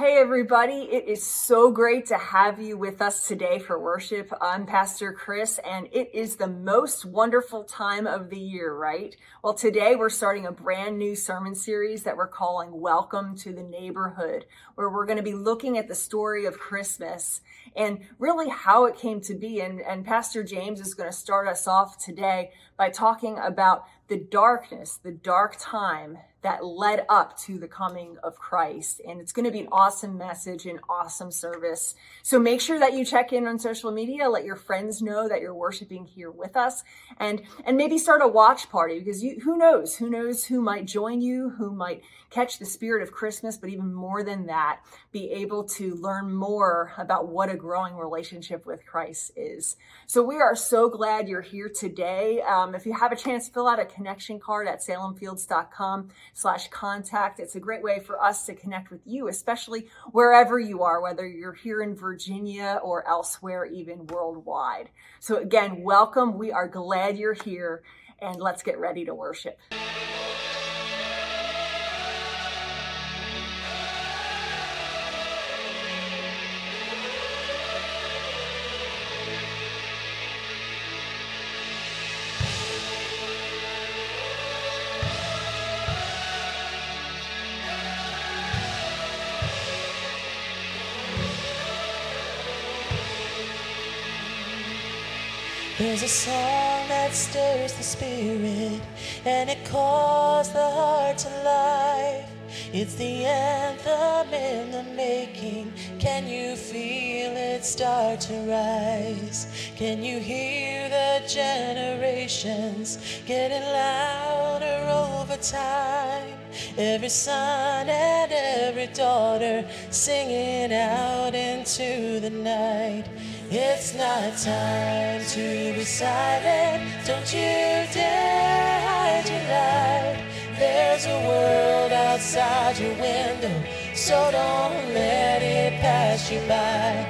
Hey, everybody. It is so great to have you with us today for worship. I'm Pastor Chris, and it is the most wonderful time of the year, right? Well, today we're starting a brand new sermon series that we're calling Welcome to the Neighborhood, where we're going to be looking at the story of Christmas and really how it came to be. And Pastor James is going to start us off today by talking about the darkness, the dark time that led up to the coming of Christ. And it's going to be an awesome message and awesome service. So make sure that you check in on social media, let your friends know that you're worshiping here with us, and maybe start a watch party, because who knows who might join you, who might catch the spirit of Christmas, but even more than that, be able to learn more about what a growing relationship with Christ is. So we are so glad you're here today. If you have a chance, fill out a connection card at salemfields.com/contact. It's a great way for us to connect with you, especially wherever you are, whether you're here in Virginia or elsewhere, even worldwide. So again, welcome. We are glad you're here, and let's get ready to worship. There's a song that stirs the spirit, and it calls the heart to life. It's the anthem in the making. Can you feel it start to rise? Can you hear the generations getting louder over time? Every son and every daughter singing out into the night. It's not time to be silent. Don't you dare hide your light. There's a world outside your window, so don't let it pass you by.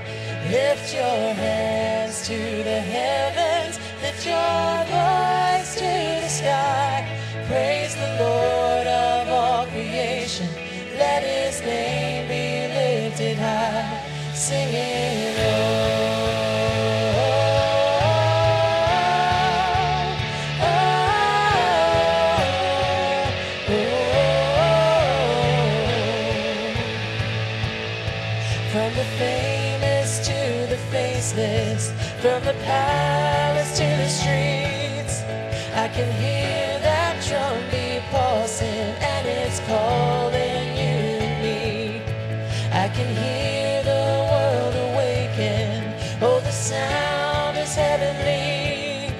Lift your hands to the heavens, lift your voice to the sky. Praise the Lord of all creation, let His name be lifted high. Singing, oh. From the palace to the streets, I can hear that drum beat pulsing, and it's calling you and me. I can hear the world awaken, oh, the sound is heavenly.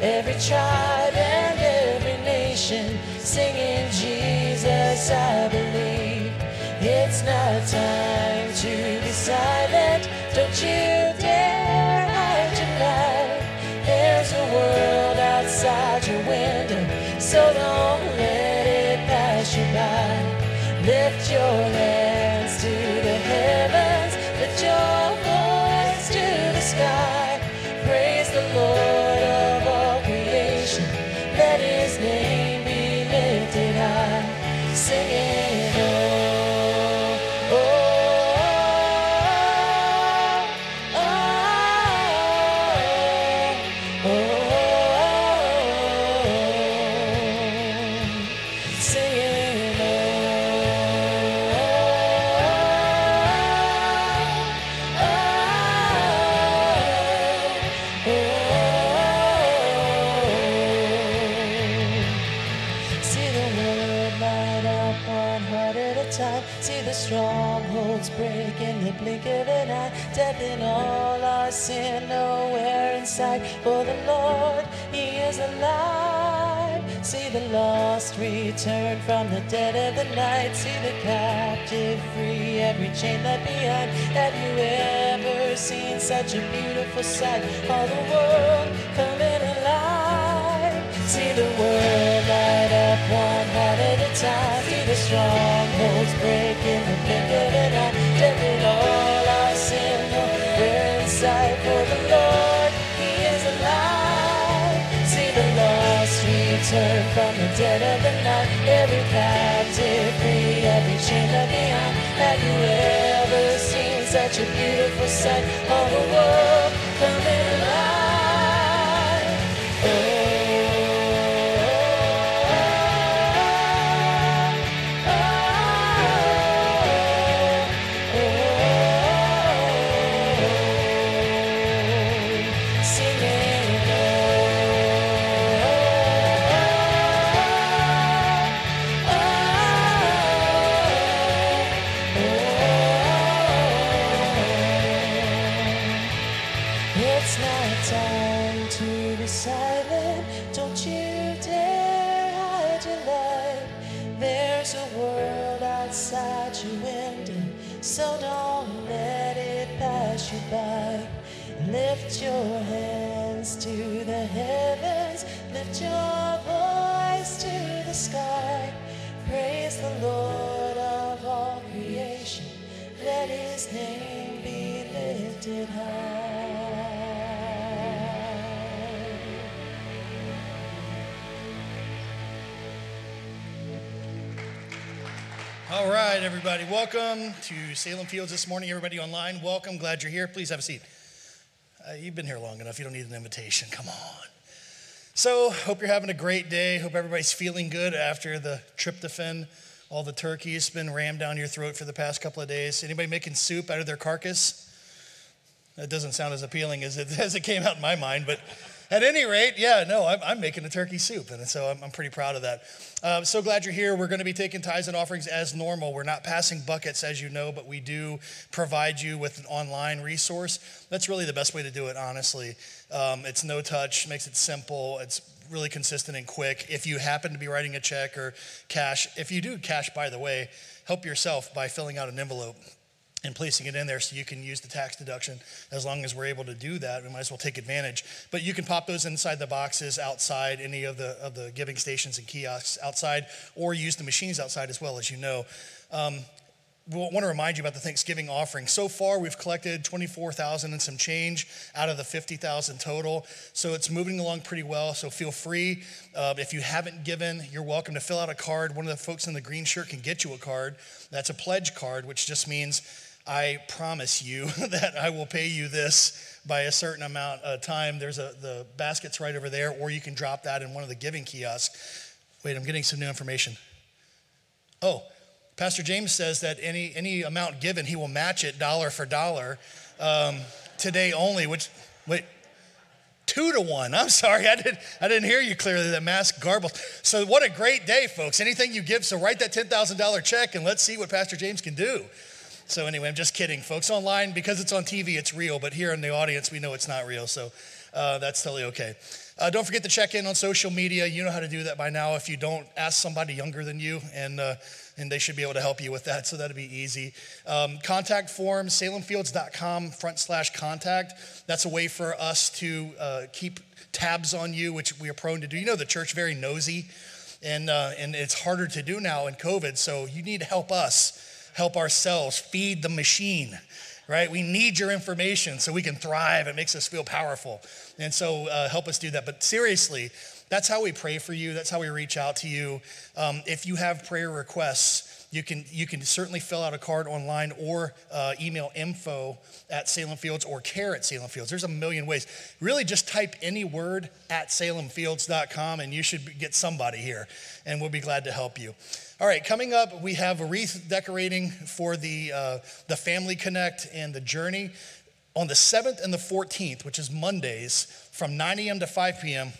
Every tribe and every nation singing, Jesus, I believe. It's not time to be silent. Don't you dare hide your light. There's a world outside your window, so don't let it pass you by. Lift your hands to the heavens, lift your voice to the sky. Praise the Lord of all creation, let His name be lifted high. Singing, break in the blink of an eye, death in all our sin, nowhere in sight. For the Lord, He is alive. See the lost return from the dead of the night. See the captive free, every chain left behind. Have you ever seen such a beautiful sight? All the world coming alive. See the world light up one heart at a time. See the strongholds break in the blink of an eye. Death in all our sin, nowhere in sight. For the Lord, He is alive. See the lost return from the dead of the night. Every captive free, every chain left behind. Have you ever such a beautiful sight of a world coming alive. Lift your hands to the heavens, lift your voice to the sky. Praise the Lord of all creation, let his name be lifted high. All right, everybody, welcome to Salem Fields this morning. Everybody online, welcome. Glad you're here. Please have a seat. You've been here long enough. You don't need an invitation. Come on. So, hope you're having a great day. Hope everybody's feeling good after the tryptophan, all the turkey has been rammed down your throat for the past couple of days. Anybody making soup out of their carcass? That doesn't sound as appealing as it came out in my mind, but at any rate, yeah, no, I'm making a turkey soup, and so I'm pretty proud of that. So glad you're here. We're going to be taking tithes and offerings as normal. We're not passing buckets, as you know, but we do provide you with an online resource. That's really the best way to do it, honestly. It's no touch, makes it simple. It's really consistent and quick. If you happen to be writing a check or cash, if you do cash, by the way, help yourself by filling out an envelope and placing it in there so you can use the tax deduction. As long as we're able to do that, we might as well take advantage. But you can pop those inside the boxes outside, any of the giving stations and kiosks outside, or use the machines outside as well, as you know. We want to remind you about the Thanksgiving offering. So far, we've collected $24,000 and some change out of the $50,000 total. So it's moving along pretty well. So feel free. If you haven't given, you're welcome to fill out a card. One of the folks in the green shirt can get you a card. That's a pledge card, which just means I promise you that I will pay you this by a certain amount of time. There's the basket's right over there, or you can drop that in one of the giving kiosks. Wait, I'm getting some new information. Oh, Pastor James says that any amount given, he will match it dollar for dollar today only, which, wait, 2-to-1. I'm sorry, I didn't hear you clearly. That mask garbled. So what a great day, folks. Anything you give, so write that $10,000 check and let's see what Pastor James can do. So anyway, I'm just kidding, folks. Online, because it's on TV, it's real, but here in the audience, we know it's not real, so that's totally okay. Don't forget to check in on social media. You know how to do that by now. If you don't, ask somebody younger than you, and they should be able to help you with that, so that'll be easy. Contact form, salemfields.com/contact. That's a way for us to keep tabs on you, which we are prone to do. You know the church, very nosy, and it's harder to do now in COVID, so you need to help us. Help ourselves, feed the machine, right? We need your information so we can thrive. It makes us feel powerful. And so help us do that. But seriously, that's how we pray for you. That's how we reach out to you. If you have prayer requests, you can certainly fill out a card online or email info@SalemFields or care@SalemFields. There's a million ways. Really just type any word at salemfields.com and you should get somebody here and we'll be glad to help you. All right, coming up, we have a wreath decorating for the Family Connect and the Journey on the 7th and the 14th, which is Mondays from 9 a.m. to 5 p.m.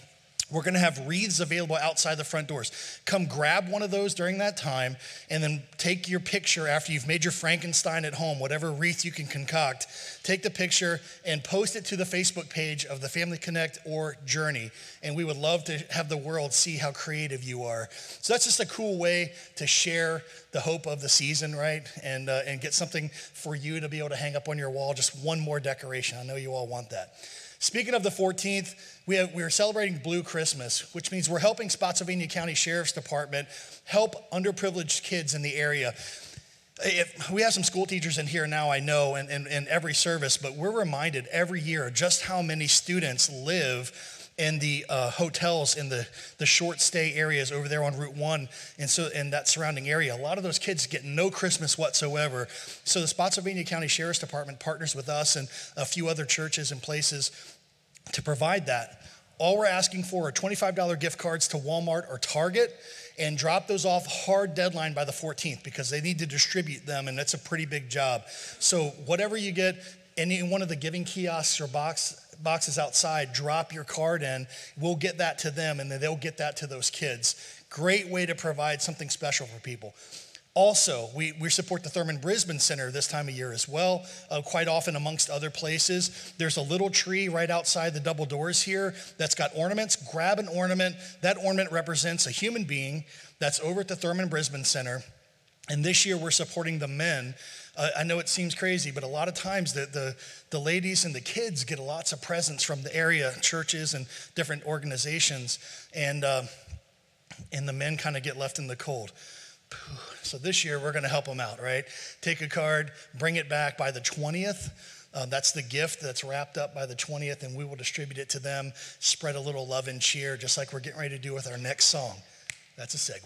We're going to have wreaths available outside the front doors. Come grab one of those during that time and then take your picture after you've made your Frankenstein at home, whatever wreath you can concoct. Take the picture and post it to the Facebook page of the Family Connect or Journey. And we would love to have the world see how creative you are. So that's just a cool way to share the hope of the season, right? And get something for you to be able to hang up on your wall, just one more decoration. I know you all want that. Speaking of the 14th, we're celebrating Blue Christmas, which means we're helping Spotsylvania County Sheriff's Department help underprivileged kids in the area. We have some school teachers in here now, I know, in every service, but we're reminded every year just how many students live in the hotels in the short stay areas over there on Route 1 and so in that surrounding area. A lot of those kids get no Christmas whatsoever. So the Spotsylvania County Sheriff's Department partners with us and a few other churches and places to provide that. All we're asking for are $25 gift cards to Walmart or Target, and drop those off hard deadline by the 14th because they need to distribute them, and that's a pretty big job. So whatever you get, any one of the giving kiosks or boxes outside, drop your card in. We'll get that to them, and then they'll get that to those kids. Great way to provide something special for people. Also, we support the Thurman Brisbane Center this time of year as well, quite often amongst other places. There's a little tree right outside the double doors here that's got ornaments. Grab an ornament. That ornament represents a human being that's over at the Thurman Brisbane Center. And this year we're supporting the men. I know it seems crazy, but a lot of times the ladies and the kids get lots of presents from the area, churches and different organizations. And the men kind of get left in the cold. So this year, we're going to help them out, right? Take a card, bring it back by the 20th. That's the gift that's wrapped up by the 20th, and we will distribute it to them, spread a little love and cheer, just like we're getting ready to do with our next song. That's a segue.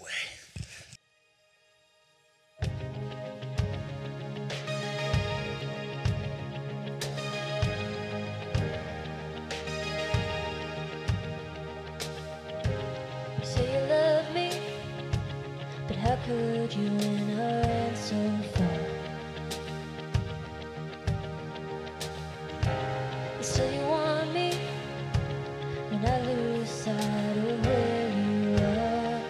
You say you love me. But how could you when I ran so far? You say you want me, and I lose sight of where you are.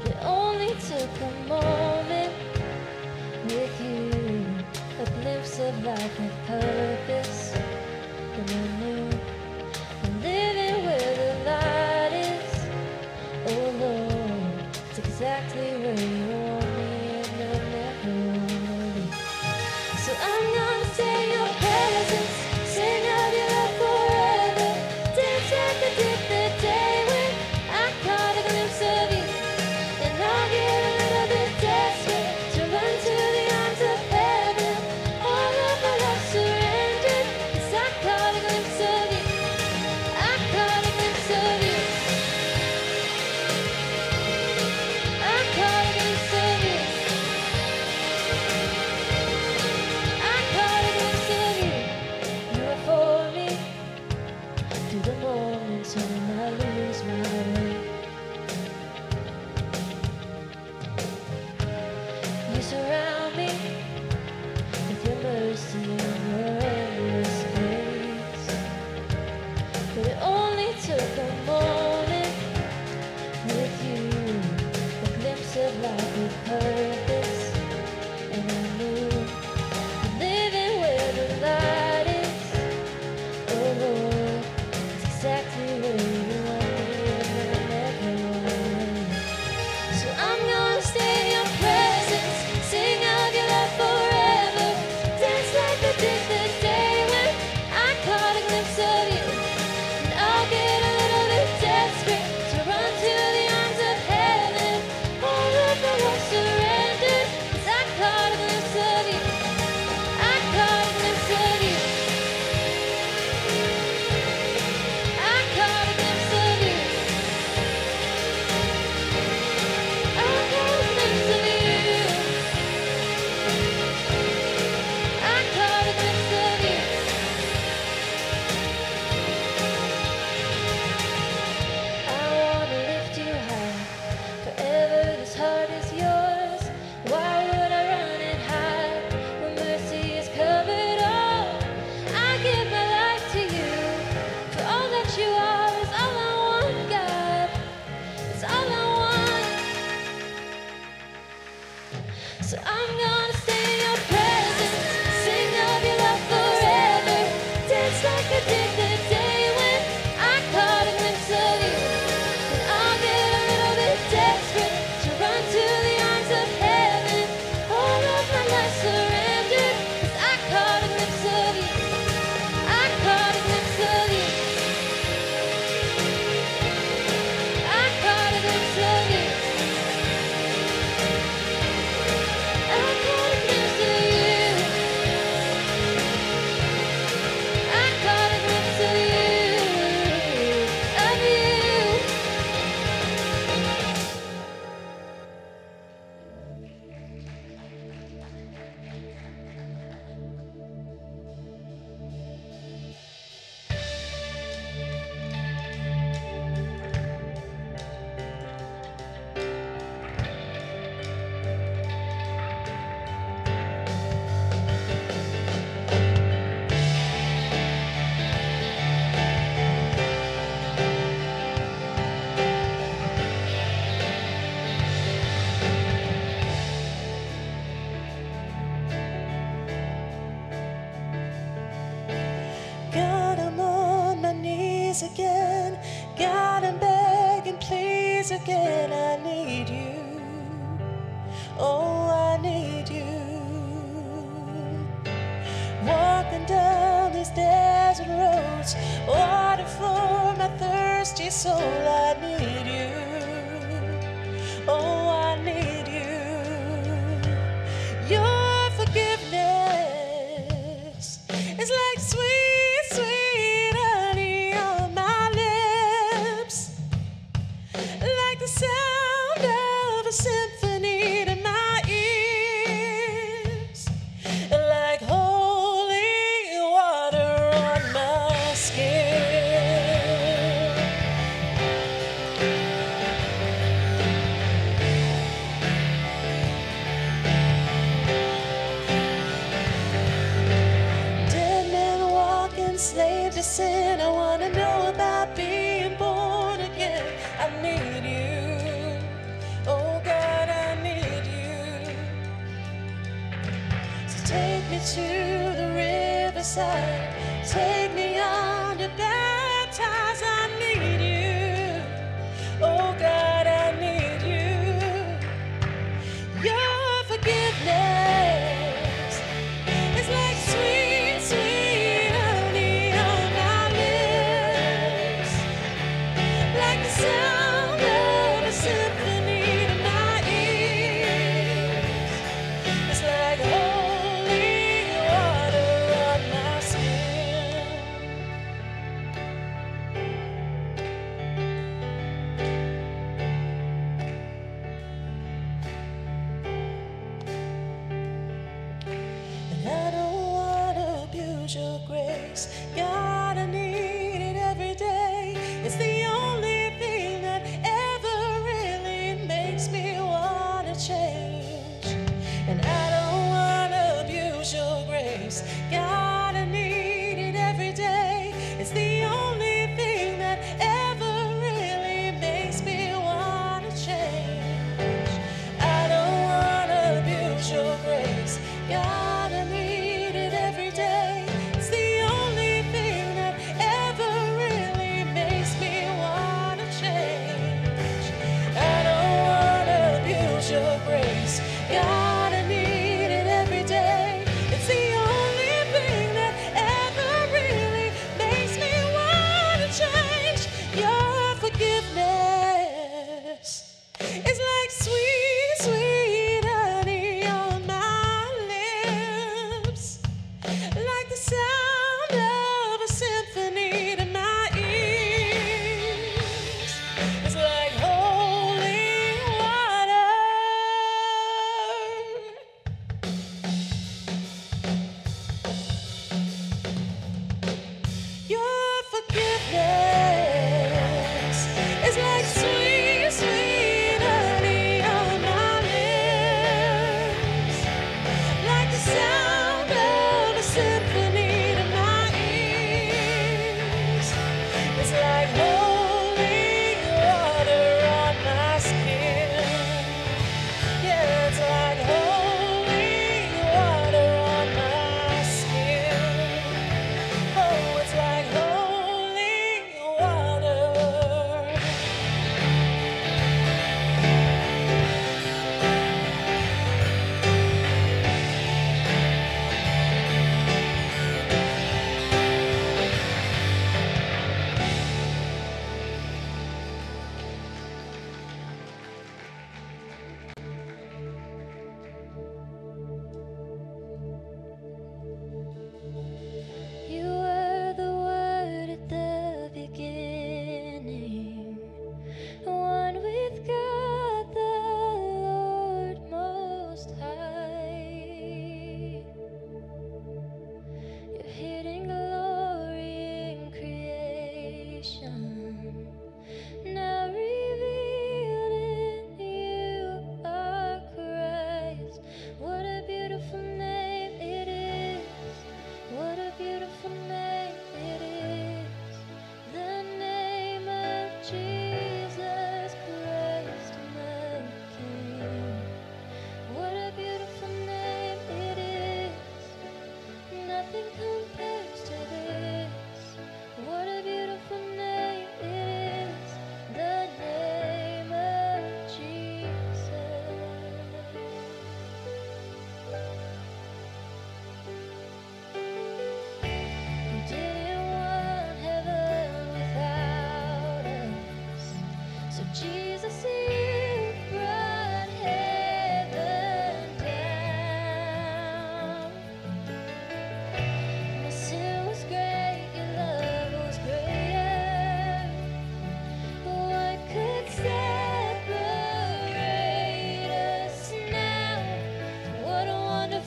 But it only took a moment with you, a glimpse of life with purpose, and I knew I'm living where the light is. Oh Lord, it's exactly where you want me, and I never want to leave. So I'm gonna stay in your presence, sing out your love forever, dance at the dip the day when I caught a glimpse of you, and I'll get a little bit desperate to run to the arms of heaven. All of my love surrendered, 'cause I caught a glimpse of you, I caught a glimpse of you. Yes. once again I need you. Oh, I need you. Walking down these desert roads, water for my thirsty soul, I need you. Oh, I need you. Your forgiveness is like sweet, sweet symphony to my ears, like holy water on my skin. Dead men walking, slave to sin. I want to know about being born again. I need you. Take me to the riverside. Take me on to baptize. I need you. Oh God, I need you. Your forgiveness is like sweet, sweet honey on my lips, like the sound of a symphony to my ears. It's like holy water on my skin.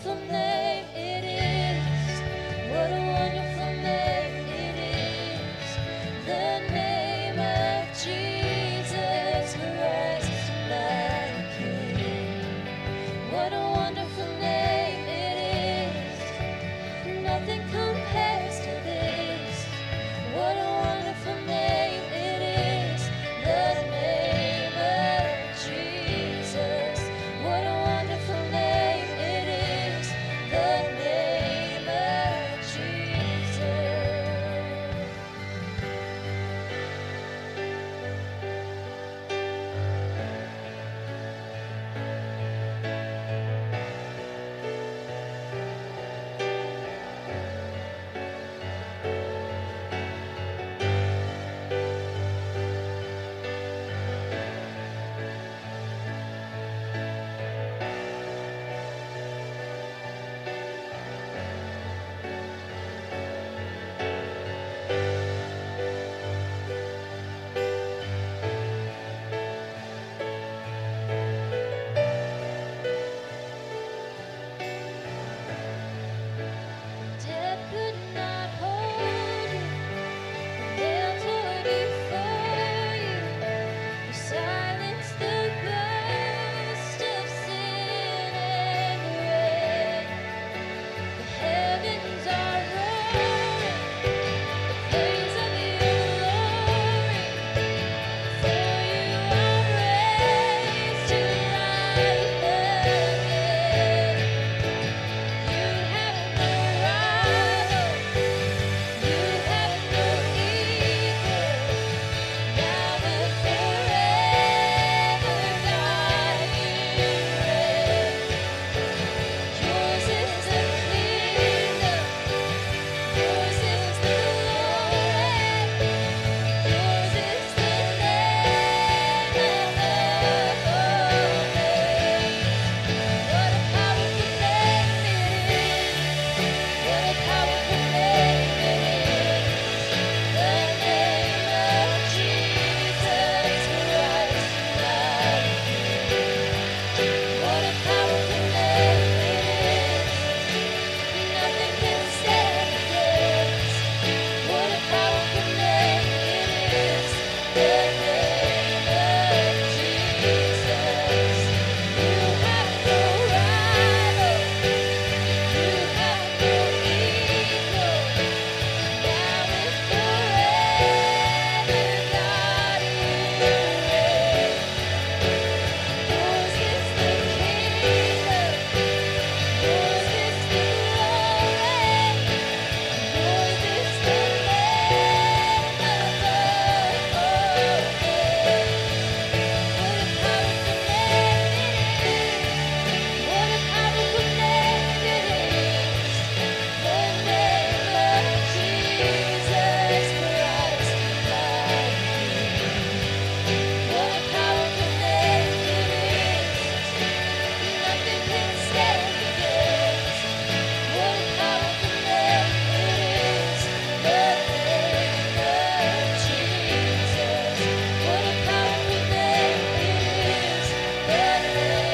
wonderful name it is. What a wonderful name it is. The name of Jesus Christ, my King. What a wonderful name it is. Nothing compares to this. What a wonderful name it is. The name of Jesus. What a wonderful name it is. The name of Jesus. Death could not hold you. They'll toy before you. You silence the ghost of sin and rain. The heavens are roaring. The praise of your glory. For you are raised to life again. You have no rival, you have no equal, now and forever God you reign. Yours is the kingdom, yours is the glory, yours is the name above all names. What a powerful name it is. What a powerful name it is. The name of Jesus Christ, my King. What a powerful name it is. Nothing can stand against. What a powerful name it is. The name of Jesus. You have no rival. You have no equal. Now and forever, God you reign. Yours is the kingdom. Yours is the glory. Yours is the name above all names. What a powerful name it is. What a powerful name it is. The name of Jesus Christ, my King. What a powerful name it is. Nothing can stand against. What a powerful name it is. The name of Jesus. What a powerful name it is. The name of Jesus. What a powerful name it is. The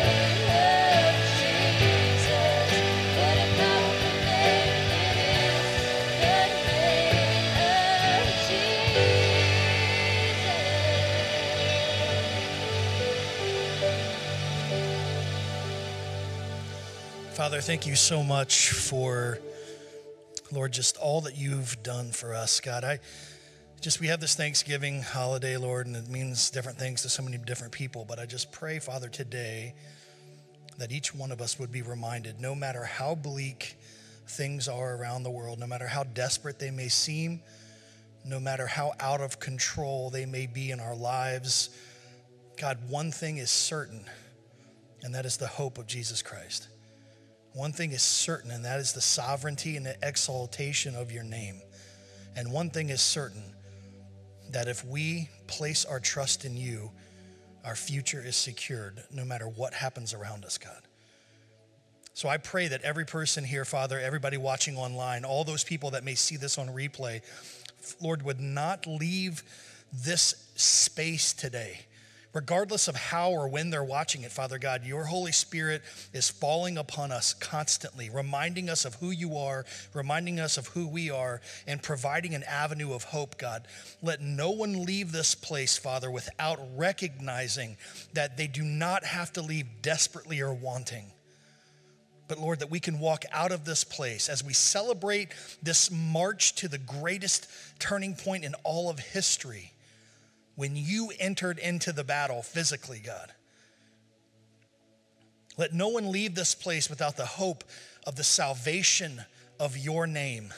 name of Jesus. Father, thank you so much for, Lord, just all that you've done for us, God. We have this Thanksgiving holiday, Lord, and it means different things to so many different people, but I just pray, Father, today that each one of us would be reminded, no matter how bleak things are around the world, no matter how desperate they may seem, no matter how out of control they may be in our lives, God, one thing is certain, and that is the hope of Jesus Christ. One thing is certain, and that is the sovereignty and the exaltation of your name. And one thing is certain, that if we place our trust in you, our future is secured, no matter what happens around us, God. So I pray that every person here, Father, everybody watching online, all those people that may see this on replay, Lord, would not leave this space today regardless of how or when they're watching it, Father God, your Holy Spirit is falling upon us constantly, reminding us of who you are, reminding us of who we are, and providing an avenue of hope, God. Let no one leave this place, Father, without recognizing that they do not have to leave desperately or wanting. But Lord, that we can walk out of this place as we celebrate this march to the greatest turning point in all of history, when you entered into the battle physically, God. Let no one leave this place without the hope of the salvation of your name,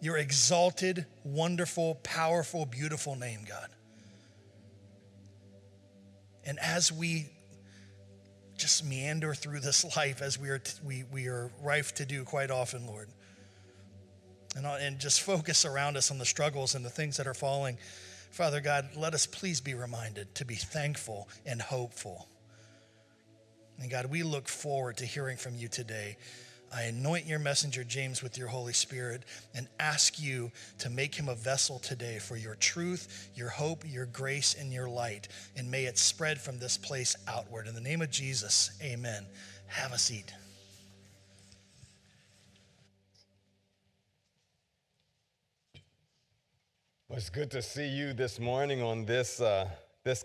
your exalted, wonderful, powerful, beautiful name, God. And as we just meander through this life, as we are rife to do quite often, Lord. And just focus around us on the struggles and the things that are falling. Father God, let us please be reminded to be thankful and hopeful. And God, we look forward to hearing from you today. I anoint your messenger, James, with your Holy Spirit and ask you to make him a vessel today for your truth, your hope, your grace, and your light. And may it spread from this place outward. In the name of Jesus, amen. Have a seat. Well, it's good to see you this morning on this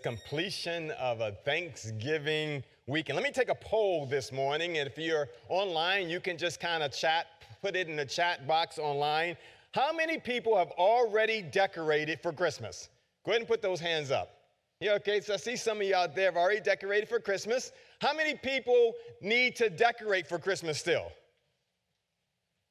completion of a Thanksgiving weekend. Let me take a poll this morning, and if you're online, you can just kind of chat, put it in the chat box online. How many people have already decorated for Christmas? Go ahead and put those hands up. Yeah, okay, so I see some of you out there have already decorated for Christmas. How many people need to decorate for Christmas still?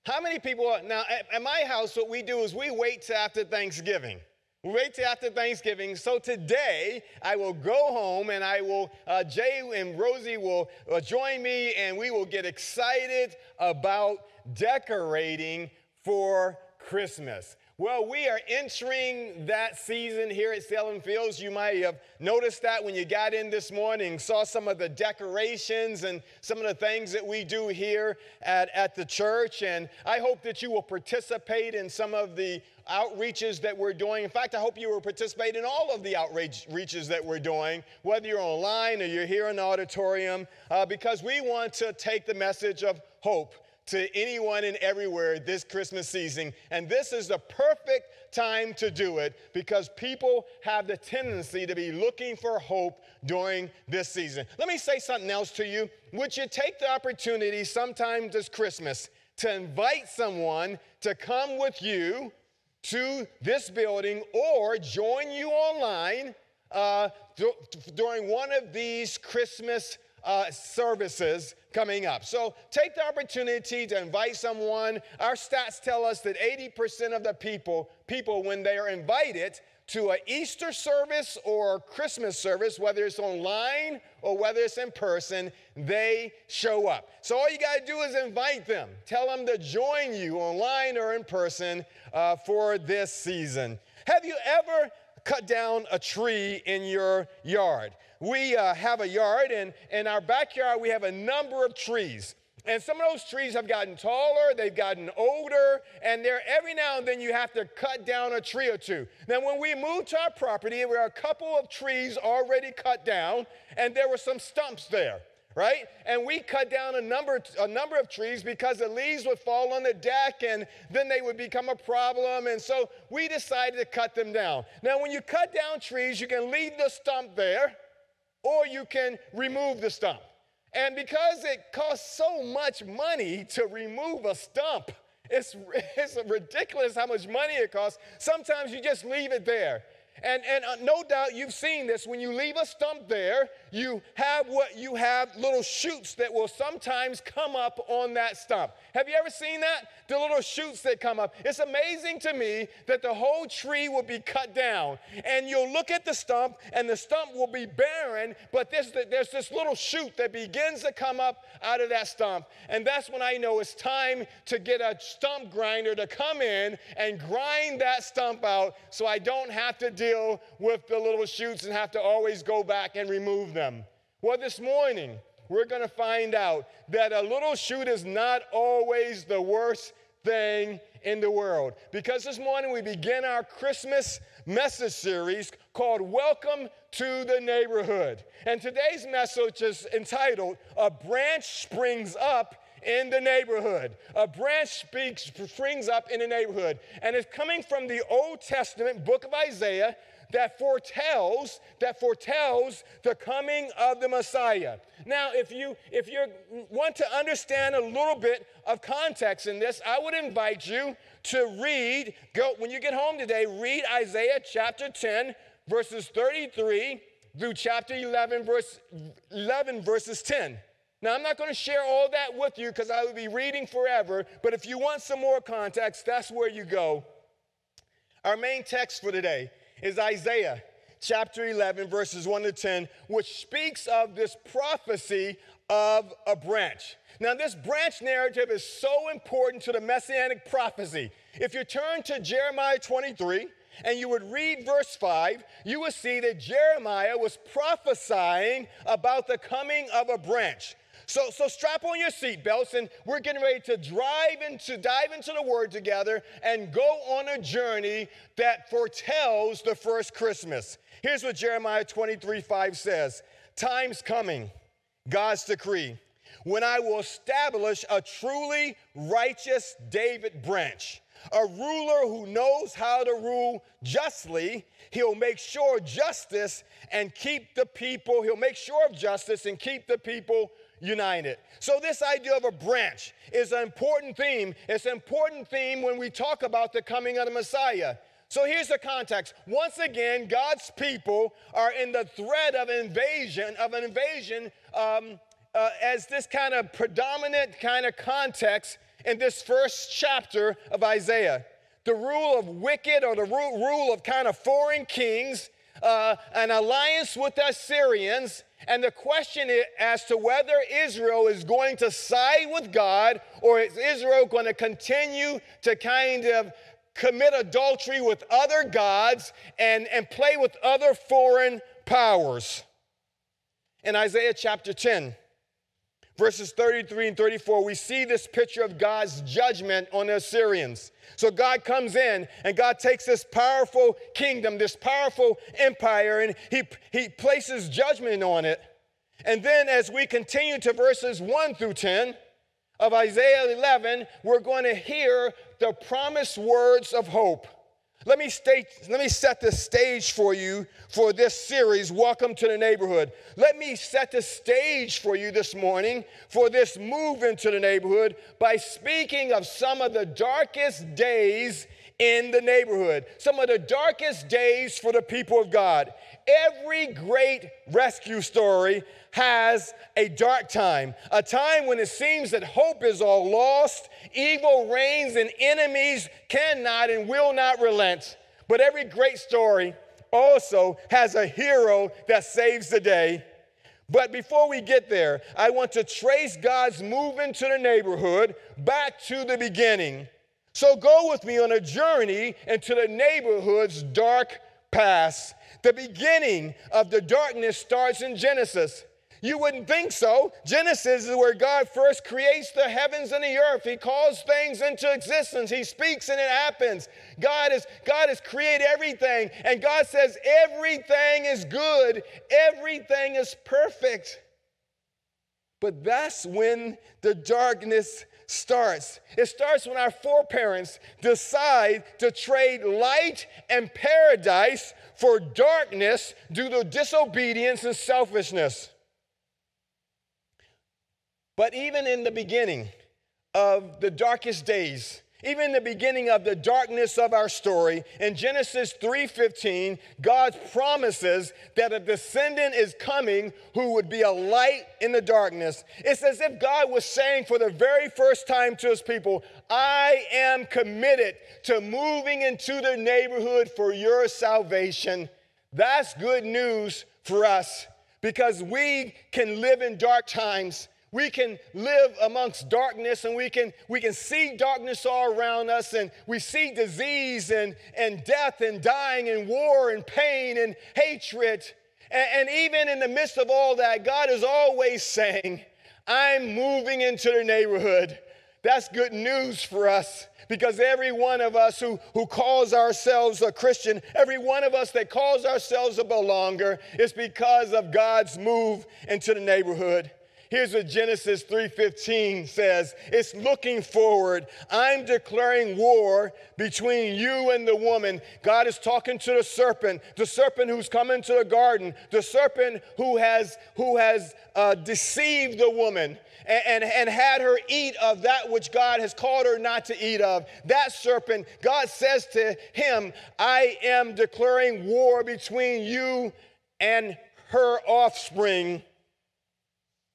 How many people are, now at my house, what we do is we wait till after Thanksgiving. We wait till after Thanksgiving. So today I will go home and I will, Jay and Rosie will join me and we will get excited about decorating for Christmas. Well, we are entering that season here at Salem Fields. You might have noticed that when you got in this morning, saw some of the decorations and some of the things that we do here at the church. And I hope that you will participate in some of the outreaches that we're doing. In fact, I hope you will participate in all of the outreaches that we're doing, whether you're online or you're here in the auditorium, because we want to take the message of hope to anyone and everywhere this Christmas season. And this is the perfect time to do it because people have the tendency to be looking for hope during this season. Let me say something else to you. Would you take the opportunity sometime this Christmas to invite someone to come with you to this building or join you online during one of these Christmas services coming up. So take the opportunity to invite someone. Our stats tell us that 80% of the people, when they are invited to an Easter service or a Christmas service, whether it's online or whether it's in person, they show up. So all you got to do is invite them. Tell them to join you online or in person for this season. Have you ever cut down a tree in your yard? We have a yard, and in our backyard, we have a number of trees. And some of those trees have gotten taller, they've gotten older, and every now and then you have to cut down a tree or two. Now, when we moved to our property, there were a couple of trees already cut down, and there were some stumps there, right? And we cut down a number of trees because the leaves would fall on the deck, and then they would become a problem, and so we decided to cut them down. Now, when you cut down trees, you can leave the stump there, or you can remove the stump. And because it costs so much money to remove a stump, it's ridiculous how much money it costs. Sometimes you just leave it there. And no doubt you've seen this. When you leave a stump there, you have little shoots that will sometimes come up on that stump. Have you ever seen that? The little shoots that come up. It's amazing to me that the whole tree will be cut down. And you'll look at the stump, and the stump will be barren, but there's this little shoot that begins to come up out of that stump. And that's when I know it's time to get a stump grinder to come in and grind that stump out so I don't have to deal with the little shoots and have to always go back and remove them. Well, this morning, we're going to find out that a little shoot is not always the worst thing in the world. Because this morning we begin our Christmas message series called Welcome to the Neighborhood. And today's message is entitled, A Branch Springs Up in the Neighborhood. A branch springs up in the neighborhood. And it's coming from the Old Testament book of Isaiah that foretells the coming of the Messiah. Now, if you want to understand a little bit of context in this, I would invite you to when you get home today, read Isaiah chapter 10, verses 33 through chapter 11, verses 10. Now, I'm not going to share all that with you because I will be reading forever, but if you want some more context, that's where you go. Our main text for today is Isaiah chapter 11, verses 1 to 10, which speaks of this prophecy of a branch. Now, this branch narrative is so important to the messianic prophecy. If you turn to Jeremiah 23 and you would read verse 5, you will see that Jeremiah was prophesying about the coming of a branch. So strap on your seatbelts, and we're getting ready to dive into the Word together and go on a journey that foretells the first Christmas. Here's what Jeremiah 23:5 says. Time's coming, God's decree, when I will establish a truly righteous David branch, a ruler who knows how to rule justly. He'll make sure of justice and keep the people united. So this idea of a branch is an important theme. It's an important theme when we talk about the coming of the Messiah. So here's the context. Once again, God's people are in the threat of an invasion, as this kind of predominant kind of context in this first chapter of Isaiah. The rule of wicked, or the rule of kind of foreign kings, an alliance with the Assyrians, and the question is as to whether Israel is going to side with God, or is Israel going to continue to kind of commit adultery with other gods and play with other foreign powers. In Isaiah chapter 10, verses 33 and 34, we see this picture of God's judgment on the Assyrians. So God comes in, and God takes this powerful kingdom, this powerful empire, and he places judgment on it. And then as we continue to verses 1 through 10 of Isaiah 11, we're going to hear the promised words of hope. Let me set the stage for you for this series, Welcome to the Neighborhood. Let me set the stage for you this morning for this move into the neighborhood by speaking of some of the darkest days in the neighborhood, some of the darkest days for the people of God. Every great rescue story has a dark time, a time when it seems that hope is all lost, evil reigns, and enemies cannot and will not relent. But every great story also has a hero that saves the day. But before we get there, I want to trace God's move into the neighborhood back to the beginning. So go with me on a journey into the neighborhood's dark past. The beginning of the darkness starts in Genesis. You wouldn't think so. Genesis is where God first creates the heavens and the earth. He calls things into existence. He speaks and it happens. God has created everything. And God says everything is good. Everything is perfect. But that's when the darkness starts. It starts when our foreparents decide to trade light and paradise for darkness due to disobedience and selfishness. But even in the beginning of the darkest days, even in the beginning of the darkness of our story, in Genesis 3:15, God promises that a descendant is coming who would be a light in the darkness. It's as if God was saying for the very first time to his people, I am committed to moving into the neighborhood for your salvation. That's good news for us because we can live in dark times. We can live amongst darkness, and we can see darkness all around us, and we see disease and death and dying and war and pain and hatred. And even in the midst of all that, God is always saying, I'm moving into the neighborhood. That's good news for us, because every one of us who calls ourselves a Christian, every one of us that calls ourselves a belonger, is because of God's move into the neighborhood. Here's what Genesis 3:15 says. It's looking forward. I'm declaring war between you and the woman. God is talking to the serpent who's come into the garden, the serpent who has deceived the woman and had her eat of that which God has called her not to eat of. That serpent, God says to him, I am declaring war between you and her offspring.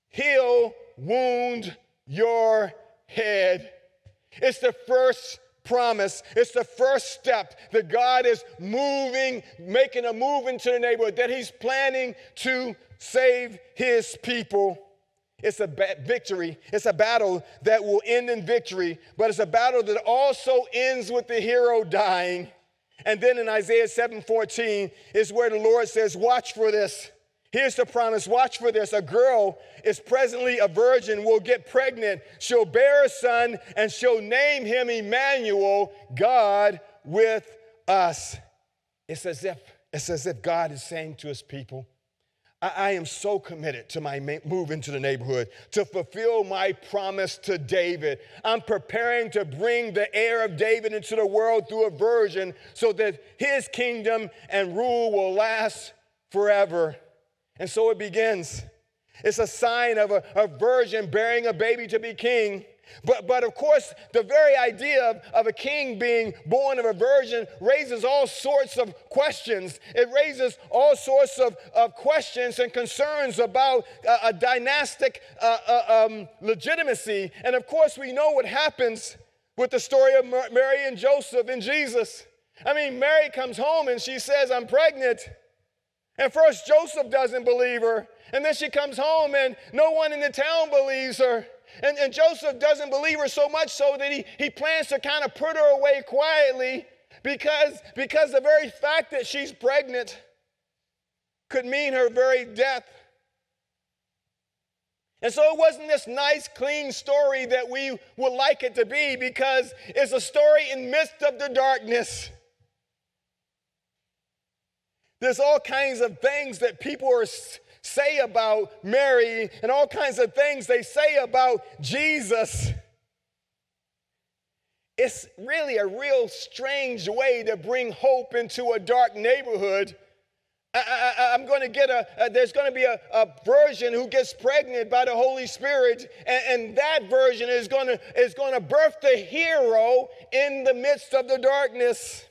He'll wound your head. It's the first promise. It's the first step that God is moving, making a move into the neighborhood, that he's planning to save his people. It's a victory. It's a battle that will end in victory, but it's a battle that also ends with the hero dying. And then in Isaiah 7:14 is where the Lord says, watch for this. Here's the promise. Watch for this. A girl is presently a virgin, will get pregnant. She'll bear a son, and she'll name him Emmanuel, God with us. It's as if God is saying to his people, I am so committed to my move into the neighborhood to fulfill my promise to David. I'm preparing to bring the heir of David into the world through a virgin so that his kingdom and rule will last forever. And so it begins. It's a sign of a virgin bearing a baby to be king. But of course, the very idea of a king being born of a virgin raises all sorts of questions. It raises all sorts of questions and concerns about a dynastic legitimacy. And of course, we know what happens with the story of Mary and Joseph and Jesus. I mean, Mary comes home and she says, I'm pregnant. And first, Joseph doesn't believe her. And then she comes home, and no one in the town believes her. And Joseph doesn't believe her, so much so that he plans to kind of put her away quietly because the very fact that she's pregnant could mean her very death. And so it wasn't this nice, clean story that we would like it to be, because it's a story in the midst of the darkness. There's all kinds of things that people say about Mary, and all kinds of things they say about Jesus. It's really a real strange way to bring hope into a dark neighborhood. I'm going to get there's going to be a virgin who gets pregnant by the Holy Spirit, and that virgin is going to birth the hero in the midst of the darkness.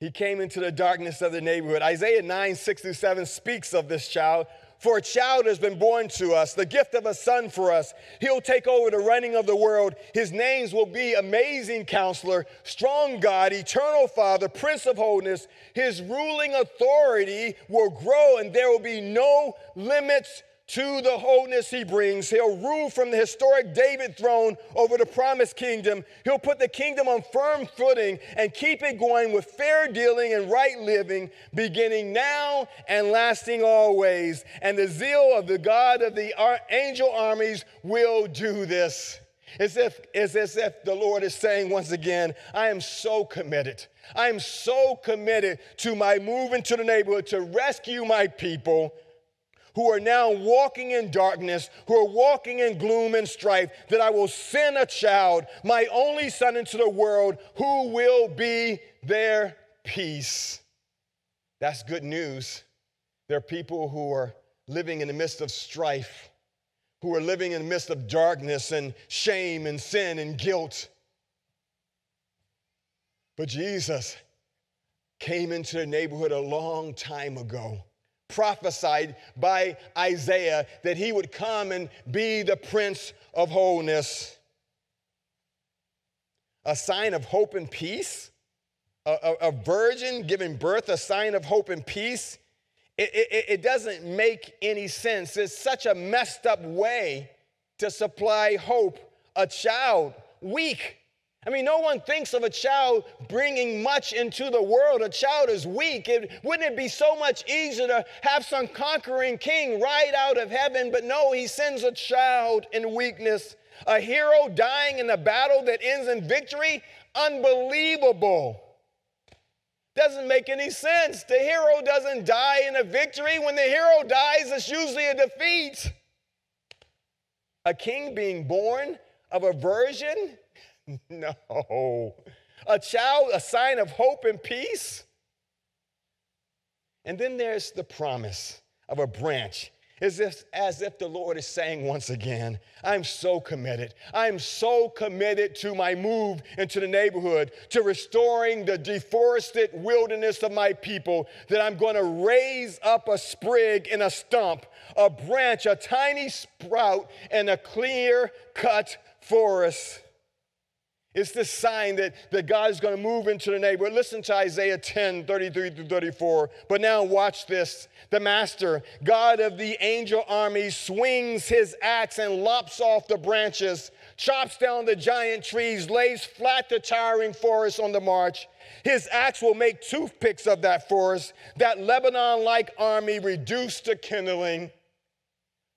He came into the darkness of the neighborhood. Isaiah 9:6-7 speaks of this child. For a child has been born to us, the gift of a son for us. He'll take over the running of the world. His names will be Amazing Counselor, Strong God, Eternal Father, Prince of Holiness. His ruling authority will grow, and there will be no limits to the wholeness he brings. He'll rule from the historic David throne over the promised kingdom. He'll put the kingdom on firm footing and keep it going with fair dealing and right living, beginning now and lasting always. And the zeal of the God of the angel armies will do this. It's as if the Lord is saying once again, I am so committed. I am so committed to my move into the neighborhood to rescue my people who are now walking in darkness, who are walking in gloom and strife, that I will send a child, my only son, into the world, who will be their peace. That's good news. There are people who are living in the midst of strife, who are living in the midst of darkness and shame and sin and guilt. But Jesus came into the neighborhood a long time ago, prophesied by Isaiah that he would come and be the Prince of Wholeness. A sign of hope and peace, a virgin giving birth, a sign of hope and peace. It doesn't make any sense. It's such a messed up way to supply hope. A child, weak. I mean, no one thinks of a child bringing much into the world. A child is weak. Wouldn't it be so much easier to have some conquering king ride out of heaven? But no, he sends a child in weakness, a hero dying in a battle that ends in victory. Unbelievable. Doesn't make any sense. The hero doesn't die in a victory. When the hero dies, it's usually a defeat. A king being born of a virgin? No. A child, a sign of hope and peace? And then there's the promise of a branch. As if the Lord is saying once again, I'm so committed. I'm so committed to my move into the neighborhood, to restoring the deforested wilderness of my people, that I'm going to raise up a sprig and a stump, a branch, a tiny sprout, and a clear-cut forest. It's this sign that God is going to move into the neighborhood. Listen to Isaiah 10, 33 through 34. But now watch this. The master, God of the angel army, swings his axe and lops off the branches, chops down the giant trees, lays flat the towering forest on the march. His axe will make toothpicks of that forest, that Lebanon-like army reduced to kindling.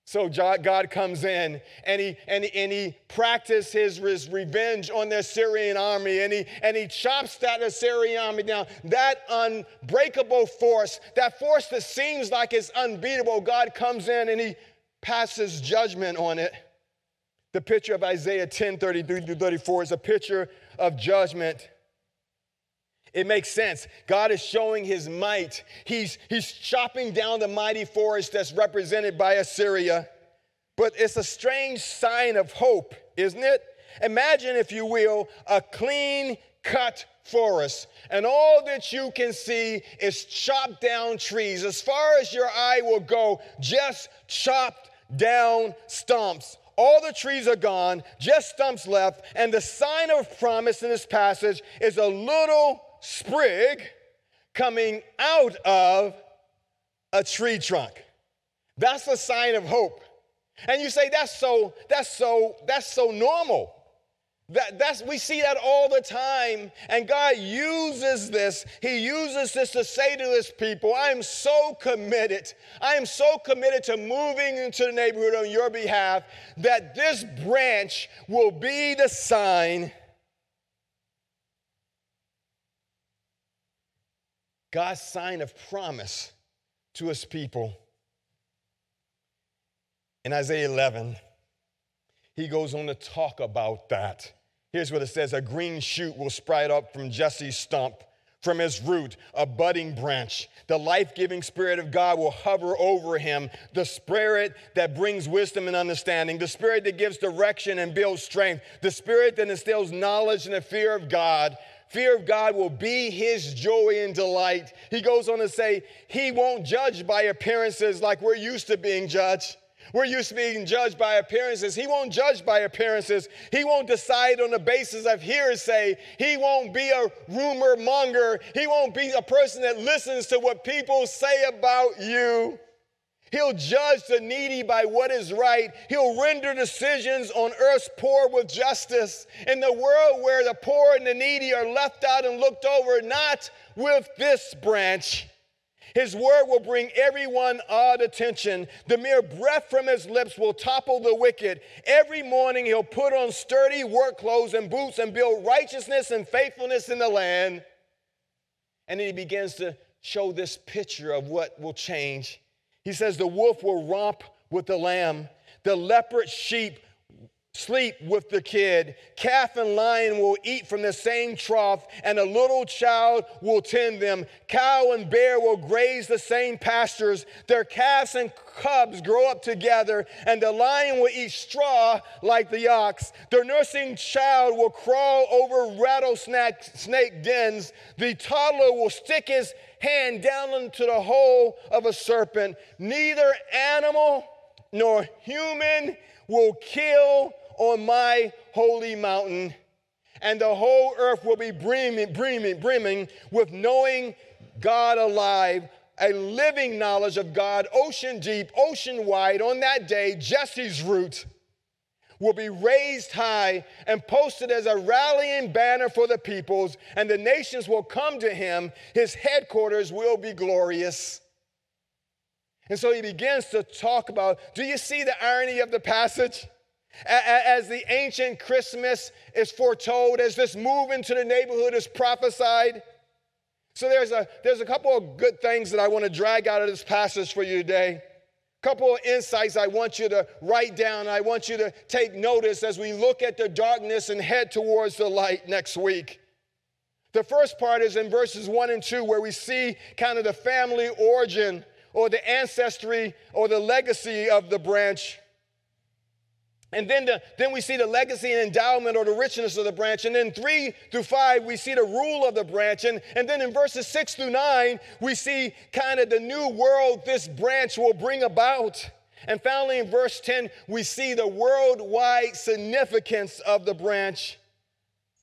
So God comes in, and he practices his revenge on the Assyrian army, and he chops that Assyrian army down. That unbreakable force, that force that seems like it's unbeatable, God comes in and he passes judgment on it. The picture of Isaiah 10, 33-34 is a picture of judgment. It makes sense. God is showing his might. He's chopping down the mighty forest that's represented by Assyria. But it's a strange sign of hope, isn't it? Imagine, if you will, a clean-cut forest, and all that you can see is chopped down trees. As far as your eye will go, just chopped down stumps. All the trees are gone, just stumps left, and the sign of promise in this passage is a little sprig coming out of a tree trunk. That's a sign of hope. And you say, that's so normal. We see that all the time. And God uses this. He uses this to say to his people, I am so committed. I am so committed to moving into the neighborhood on your behalf that this branch will be the sign. God's sign of promise to his people. In Isaiah 11, he goes on to talk about that. Here's what it says. A green shoot will sprout up from Jesse's stump, from his root, a budding branch. The life-giving Spirit of God will hover over him, the Spirit that brings wisdom and understanding, the Spirit that gives direction and builds strength, the Spirit that instills knowledge and the fear of God. Fear of God will be his joy and delight. He goes on to say he won't judge by appearances like we're used to being judged. We're used to being judged by appearances. He won't judge by appearances. He won't decide on the basis of hearsay. He won't be a rumor monger. He won't be a person that listens to what people say about you. He'll judge the needy by what is right. He'll render decisions on earth's poor with justice. In the world where the poor and the needy are left out and looked over, not with this branch. His word will bring everyone odd attention. The mere breath from his lips will topple the wicked. Every morning he'll put on sturdy work clothes and boots and build righteousness and faithfulness in the land. And then he begins to show this picture of what will change. He says the wolf will romp with the lamb. The leopard sheep sleep with the kid. Calf and lion will eat from the same trough, and a little child will tend them. Cow and bear will graze the same pastures. Their calves and cubs grow up together, and the lion will eat straw like the ox. Their nursing child will crawl over rattlesnake dens. The toddler will stick his hand down into the hole of a serpent. Neither animal nor human will kill on my holy mountain, and the whole earth will be brimming with knowing God alive, a living knowledge of God, ocean deep, ocean wide. On that day, Jesse's root will be raised high and posted as a rallying banner for the peoples, and the nations will come to him. His headquarters will be glorious. And so he begins to talk about, do you see the irony of the passage? As the ancient Christmas is foretold, as this move into the neighborhood is prophesied. So there's a couple of good things that I want to drag out of this passage for you today. Couple of insights I want you to write down. I want you to take notice as we look at the darkness and head towards the light next week. The first part is in verses 1 and 2 where we see kind of the family origin or the ancestry or the legacy of the branch. And then we see the legacy and endowment or the richness of the branch. And then 3 through 5, we see the rule of the branch. And then in verses 6 through 9, we see kind of the new world this branch will bring about. And finally in verse 10, we see the worldwide significance of the branch.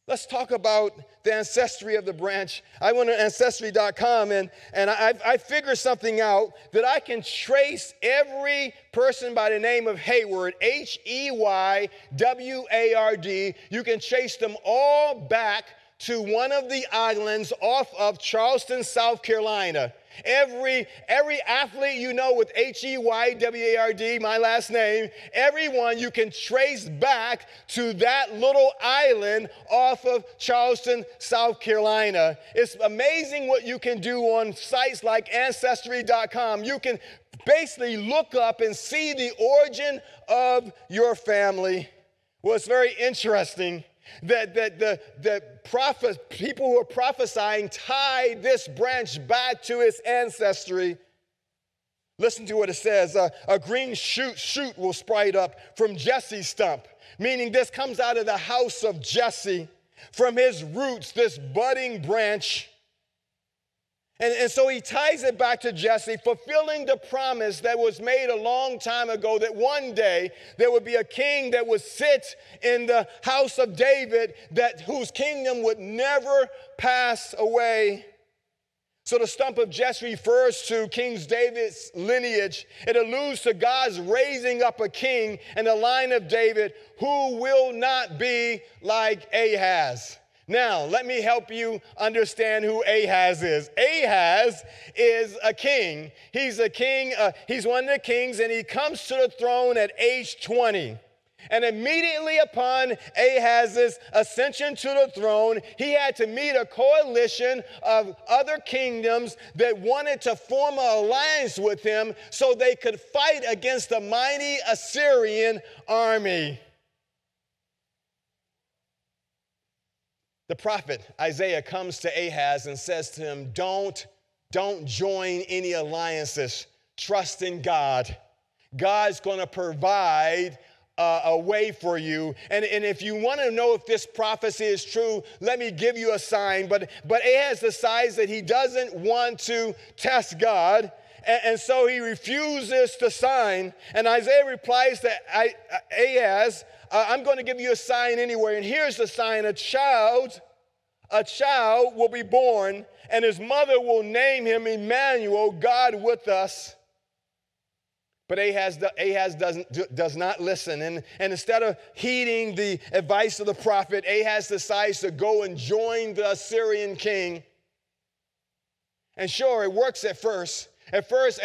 Let's talk about the ancestry of the branch. I went to Ancestry.com and I figured something out that I can trace every person by the name of Hayward, H-E-Y-W-A-R-D. You can trace them all back to one of the islands off of Charleston, South Carolina. Every athlete you know with H-E-Y-W-A-R-D, my last name, everyone you can trace back to that little island off of Charleston, South Carolina. It's amazing what you can do on sites like Ancestry.com. You can basically look up and see the origin of your family. Well, it's very interesting that the prophet, people who are prophesying tie this branch back to its ancestry. Listen to what it says. A green shoot will sprout up from Jesse's stump, meaning this comes out of the house of Jesse. From his roots, this budding branch. And so he ties it back to Jesse, fulfilling the promise that was made a long time ago that one day there would be a king that would sit in the house of David, that whose kingdom would never pass away. So the stump of Jesse refers to King David's lineage. It alludes to God's raising up a king in the line of David who will not be like Ahaz. Now, let me help you understand who Ahaz is. Ahaz is a king. He's a king. He's one of the kings, and he comes to the throne at age 20. And immediately upon Ahaz's ascension to the throne, he had to meet a coalition of other kingdoms that wanted to form an alliance with him so they could fight against the mighty Assyrian army. The prophet Isaiah comes to Ahaz and says to him, don't join any alliances. Trust in God. God's going to provide a way for you. And if you want to know if this prophecy is true, let me give you a sign. But Ahaz decides that he doesn't want to test God. And so he refuses to sign. And Isaiah replies to Ahaz, I'm going to give you a sign anyway. And here's the sign. A child will be born, and his mother will name him Emmanuel, God with us. But Ahaz does not listen. And instead of heeding the advice of the prophet, Ahaz decides to go and join the Assyrian king. And sure, it works at first. At first,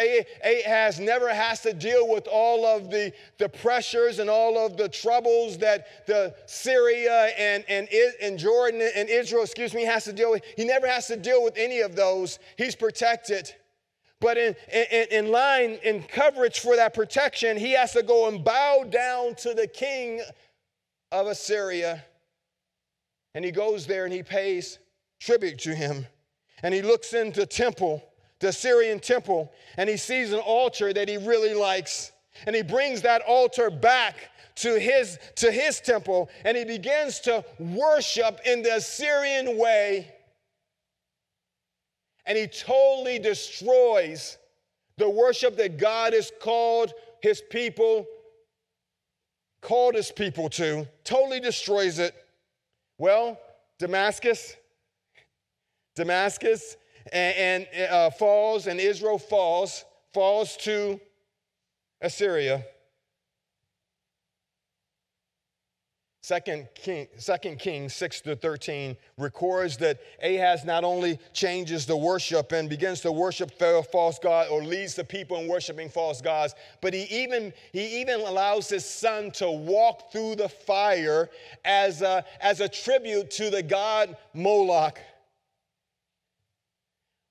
Ahaz never has to deal with all of the pressures and all of the troubles that the Syria and Jordan and Israel, has to deal with. He never has to deal with any of those. He's protected. But in line, in coverage for that protection, he has to go and bow down to the king of Assyria. And he goes there and he pays tribute to him. And he looks into the Syrian temple, and he sees an altar that he really likes. And he brings that altar back to his temple, and he begins to worship in the Assyrian way. And he totally destroys the worship that God has called his people to, totally destroys it. Well, Damascus, and falls, and Israel falls to Assyria. 2 Kings 6-13 records that Ahaz not only changes the worship and begins to worship false gods or leads the people in worshiping false gods, but he even allows his son to walk through the fire as a tribute to the god Moloch,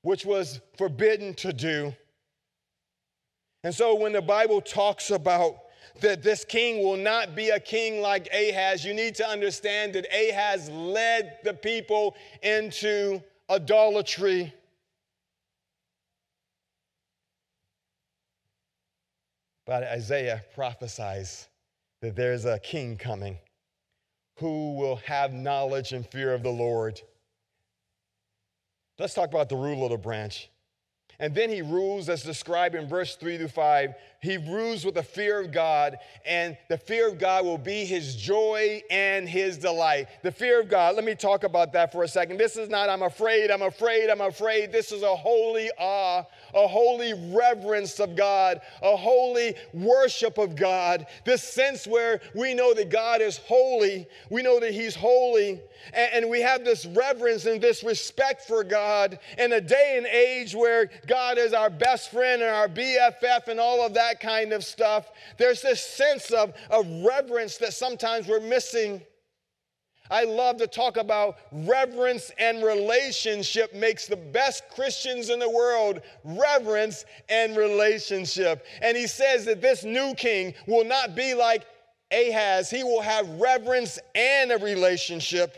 which was forbidden to do. And so when the Bible talks about that this king will not be a king like Ahaz, you need to understand that Ahaz led the people into idolatry. But Isaiah prophesies that there's a king coming who will have knowledge and fear of the Lord. Let's talk about the ruler of the branch. And then he rules, as described in verse 3-5. He rules with the fear of God, and the fear of God will be his joy and his delight. The fear of God, let me talk about that for a second. This is not, I'm afraid. This is a holy awe, a holy reverence of God, a holy worship of God. This sense where we know that God is holy. We know that he's holy. And we have this reverence and this respect for God in a day and age where God is our best friend and our BFF and all of that kind of stuff. There's this sense of reverence that sometimes we're missing. I love to talk about reverence and relationship makes the best Christians in the world, reverence and relationship. And he says that this new king will not be like Ahaz. He will have reverence and a relationship.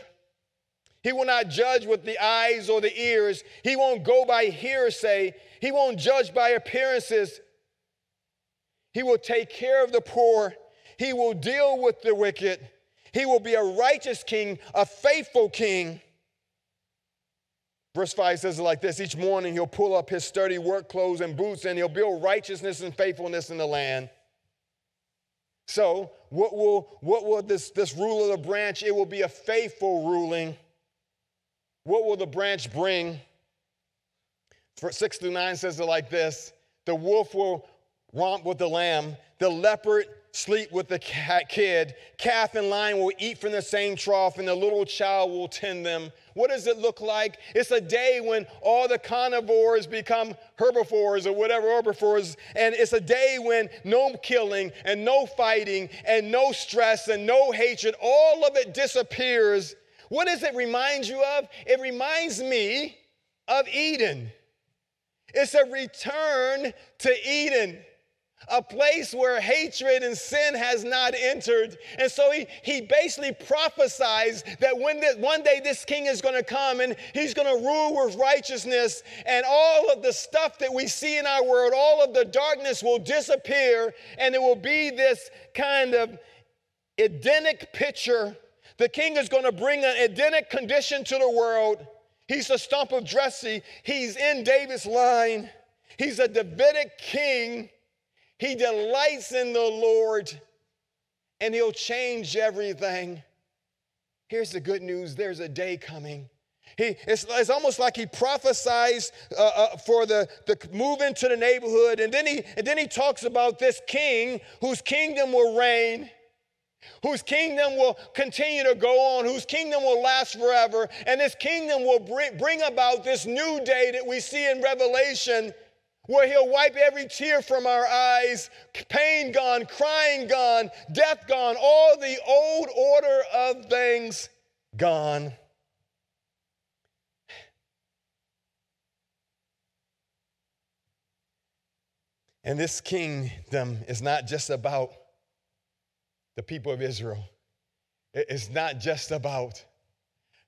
He will not judge with the eyes or the ears. He won't go by hearsay. He won't judge by appearances. He will take care of the poor. He will deal with the wicked. He will be a righteous king, a faithful king. Verse 5 says it like this. Each morning he'll pull up his sturdy work clothes and boots, and he'll build righteousness and faithfulness in the land. So what will this ruler of the branch, it will be a faithful ruling. What will the branch bring? Verse 6-9 says it like this. The wolf will romp with the lamb. The leopard sleep with the kid. Calf and lion will eat from the same trough, and the little child will tend them. What does it look like? It's a day when all the carnivores become herbivores or whatever herbivores, and it's a day when no killing and no fighting and no stress and no hatred, all of it disappears. What does it remind you of? It reminds me of Eden. It's a return to Eden, a place where hatred and sin has not entered. And so he basically prophesies that one day this king is going to come, and he's going to rule with righteousness, and all of the stuff that we see in our world, all of the darkness will disappear, and it will be this kind of Edenic picture. The king is going to bring an Edenic condition to the world. He's the stump of Jesse. He's in David's line. He's a Davidic king. He delights in the Lord, and he'll change everything. Here's the good news. There's a day coming. It's almost like he prophesies for the move into the neighborhood, and then he talks about this king whose kingdom will reign, whose kingdom will continue to go on, whose kingdom will last forever, and this kingdom will bring about this new day that we see in Revelation, where he'll wipe every tear from our eyes, pain gone, crying gone, death gone, all the old order of things gone. And this kingdom is not just about the people of Israel. It's not just about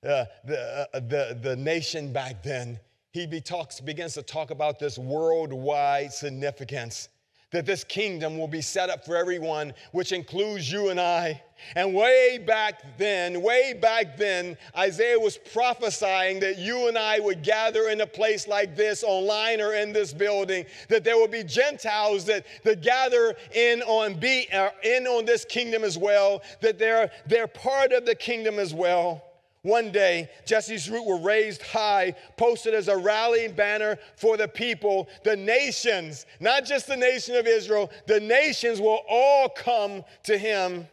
the nation back then. He begins to talk about this worldwide significance, that this kingdom will be set up for everyone, which includes you and I. And way back then, Isaiah was prophesying that you and I would gather in a place like this, online or in this building, that there will be Gentiles that gather in on this kingdom as well, that they're part of the kingdom as well. One day, Jesse's root were raised high, posted as a rallying banner for the people. The nations, not just the nation of Israel, the nations will all come to him.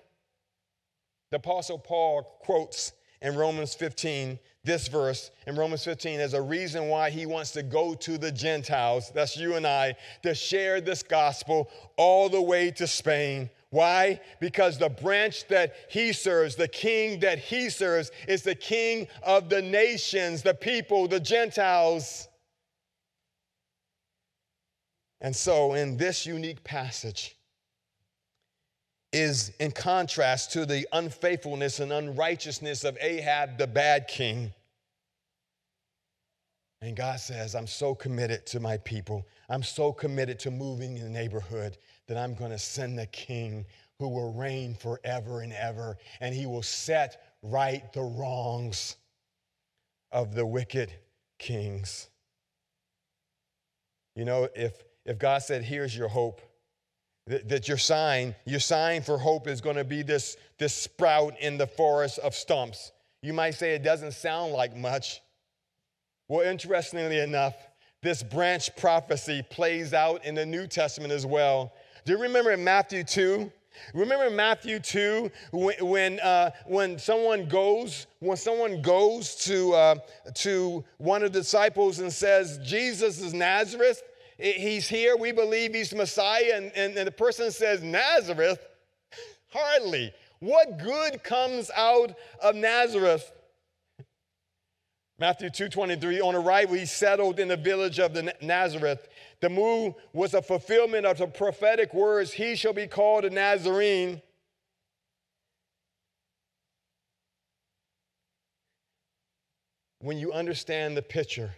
The Apostle Paul quotes in Romans 15, this verse in Romans 15 as a reason why he wants to go to the Gentiles, that's you and I, to share this gospel all the way to Spain. Why? Because the branch that he serves, the king that he serves, is the king of the nations, the people, the Gentiles. And so in this unique passage is in contrast to the unfaithfulness and unrighteousness of Ahab, the bad king. And God says, I'm so committed to my people. I'm so committed to moving in the neighborhood that I'm going to send the king who will reign forever and ever, and he will set right the wrongs of the wicked kings. You know, if God said, here's your hope, that your sign for hope is going to be this sprout in the forest of stumps. You might say it doesn't sound like much. Well, interestingly enough, this branch prophecy plays out in the New Testament as well. Do you remember in Matthew 2? Remember in Matthew 2 when someone goes to one of the disciples and says, Jesus is Nazareth. He's here. We believe he's Messiah. And the person says, Nazareth? Hardly. What good comes out of Nazareth? Matthew 2:23, on arrival, he settled in the village of Nazareth. The move was a fulfillment of the prophetic words, he shall be called a Nazarene. When you understand the picture,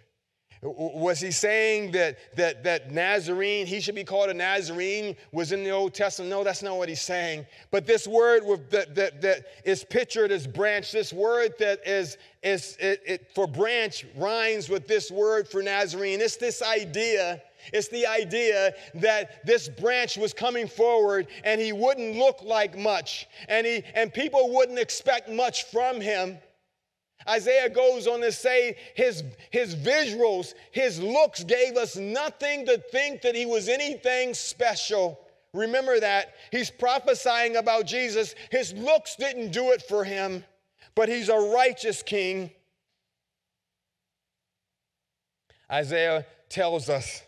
was he saying that Nazarene, he should be called a Nazarene, was in the Old Testament? No, that's not what he's saying. But this word that is pictured as branch, this word that is for branch rhymes with this word for Nazarene. It's this idea. It's the idea that this branch was coming forward and he wouldn't look like much, and people wouldn't expect much from him. Isaiah goes on to say his visuals, his looks gave us nothing to think that he was anything special. Remember that. He's prophesying about Jesus. His looks didn't do it for him, but he's a righteous king. Isaiah tells us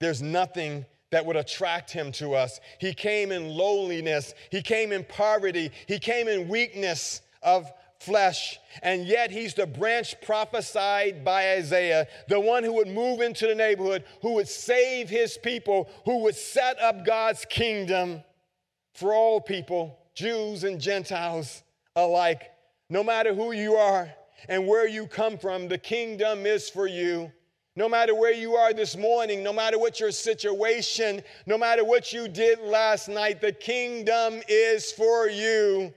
there's nothing that would attract him to us. He came in lowliness. He came in poverty. He came in weakness of flesh, and yet he's the branch prophesied by Isaiah, the one who would move into the neighborhood, who would save his people, who would set up God's kingdom for all people, Jews and Gentiles alike. No matter who you are and where you come from, the kingdom is for you. No matter where you are this morning, no matter what your situation, no matter what you did last night, the kingdom is for you.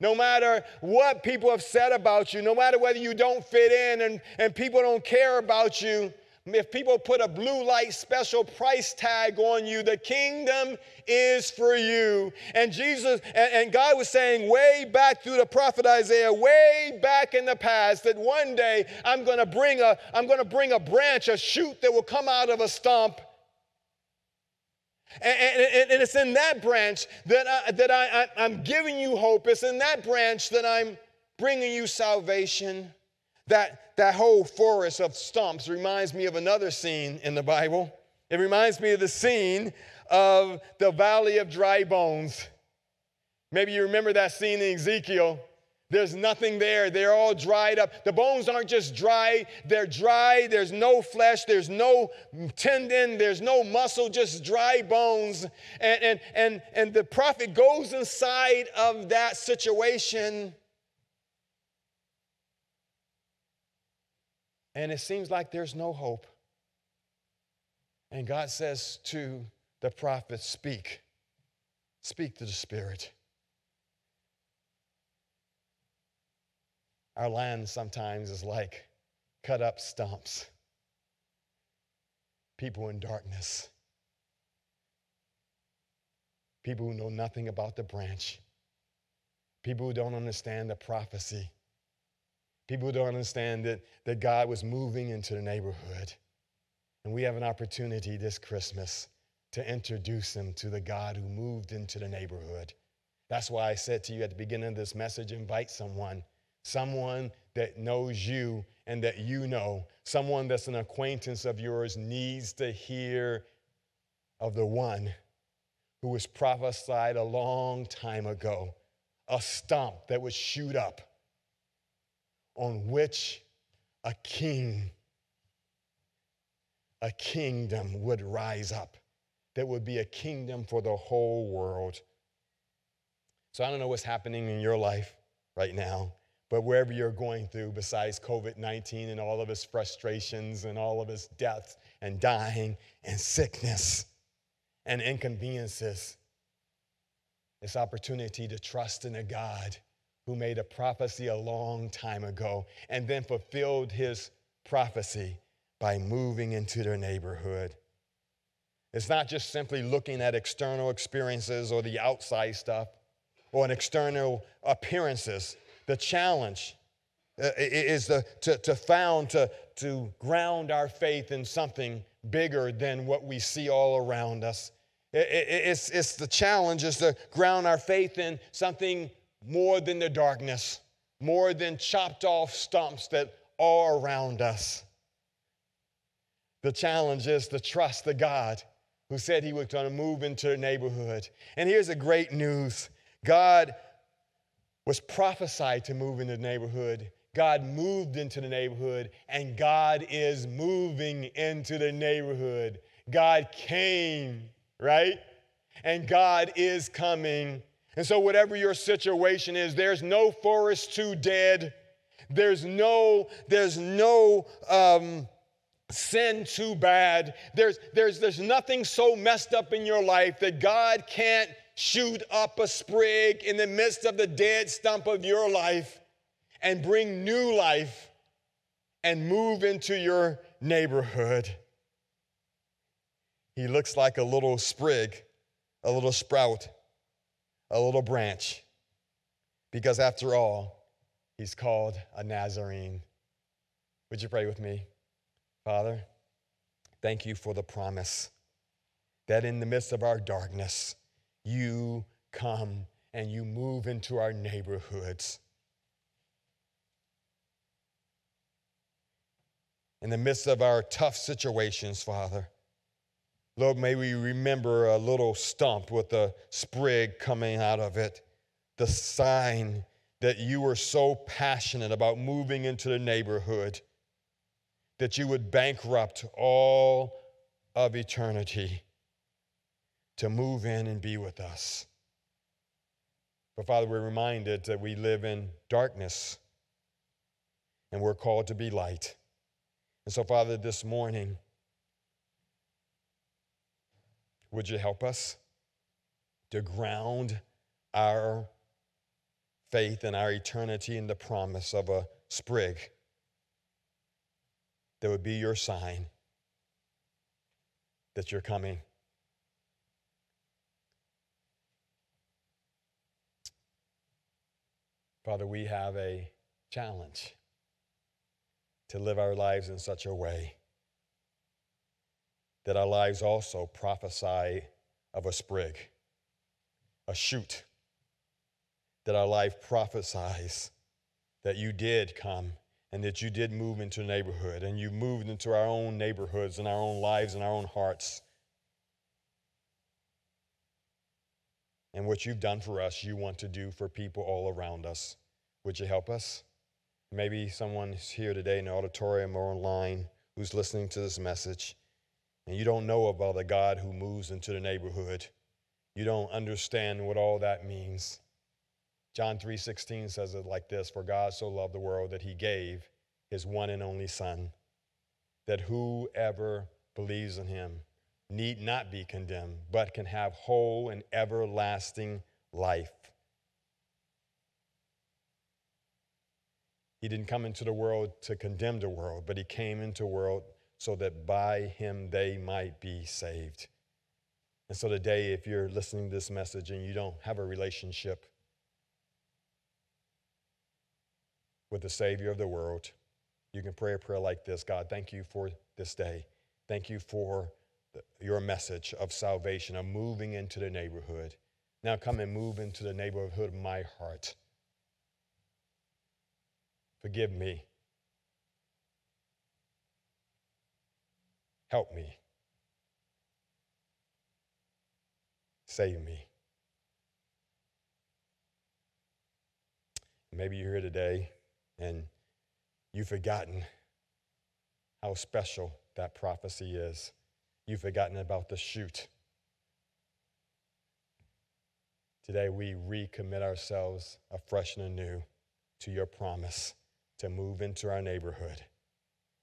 No matter what people have said about you, no matter whether you don't fit in and people don't care about you, if people put a blue light special price tag on you, the kingdom is for you. And Jesus, and God was saying way back through the prophet Isaiah, way back in the past, that one day I'm going to bring a branch, a shoot that will come out of a stump. And it's in that branch that I'm giving you hope. It's in that branch that I'm bringing you salvation. That whole forest of stumps reminds me of another scene in the Bible. It reminds me of the scene of the Valley of Dry Bones. Maybe you remember that scene in Ezekiel. There's nothing there. They're all dried up. The bones aren't just dry. They're dry. There's no flesh. There's no tendon. There's no muscle, just dry bones. And the prophet goes inside of that situation. And it seems like there's no hope. And God says to the prophet, speak. Speak to the Spirit. Our land sometimes is like cut up stumps, people in darkness, people who know nothing about the branch, people who don't understand the prophecy, people who don't understand that God was moving into the neighborhood. And we have an opportunity this Christmas to introduce him to the God who moved into the neighborhood. That's why I said to you at the beginning of this message, invite someone. Someone that knows you and that you know. Someone that's an acquaintance of yours needs to hear of the one who was prophesied a long time ago. A stump that would shoot up on which a king, a kingdom would rise up. That would be a kingdom for the whole world. So I don't know what's happening in your life right now, but wherever you're going through, besides COVID-19 and all of its frustrations and all of its deaths and dying and sickness and inconveniences, this opportunity to trust in a God who made a prophecy a long time ago and then fulfilled his prophecy by moving into their neighborhood. It's not just simply looking at external experiences or the outside stuff or an external appearances. The challenge is to ground our faith in something bigger than what we see all around us. It's the challenge is to ground our faith in something more than the darkness, more than chopped off stumps that are around us. The challenge is to trust the God who said he was going to move into the neighborhood. And here's the great news. God was prophesied to move into the neighborhood. God moved into the neighborhood, and God is moving into the neighborhood. God came, right? And God is coming. And so whatever your situation is, there's no forest too dead. There's no sin too bad. There's nothing so messed up in your life that God can't shoot up a sprig in the midst of the dead stump of your life and bring new life and move into your neighborhood. He looks like a little sprig, a little sprout, a little branch, because after all, he's called a Nazarene. Would you pray with me? Father, thank you for the promise that in the midst of our darkness, you come and you move into our neighborhoods. In the midst of our tough situations, Father, Lord, may we remember a little stump with a sprig coming out of it, the sign that you were so passionate about moving into the neighborhood, that you would bankrupt all of eternity to move in and be with us. But Father, we're reminded that we live in darkness and we're called to be light. And so, Father, this morning, would you help us to ground our faith and our eternity in the promise of a sprig that would be your sign that you're coming. Father, we have a challenge to live our lives in such a way that our lives also prophesy of a sprig, a shoot, that our life prophesies that you did come and that you did move into a neighborhood, and you moved into our own neighborhoods and our own lives and our own hearts. And what you've done for us, you want to do for people all around us. Would you help us? Maybe someone's here today in the auditorium or online who's listening to this message, and you don't know about the God who moves into the neighborhood. You don't understand what all that means. John 3:16 says it like this, "For God so loved the world that he gave his one and only Son, that whoever believes in him need not be condemned, but can have whole and everlasting life." He didn't come into the world to condemn the world, but he came into the world so that by him they might be saved. And so today, if you're listening to this message and you don't have a relationship with the Savior of the world, you can pray a prayer like this. God, thank you for this day. Thank you for your message of salvation, of moving into the neighborhood. Now come and move into the neighborhood of my heart. Forgive me. Help me. Save me. Maybe you're here today and you've forgotten how special that prophecy is. You've forgotten about the shoot. Today we recommit ourselves afresh and anew to your promise to move into our neighborhood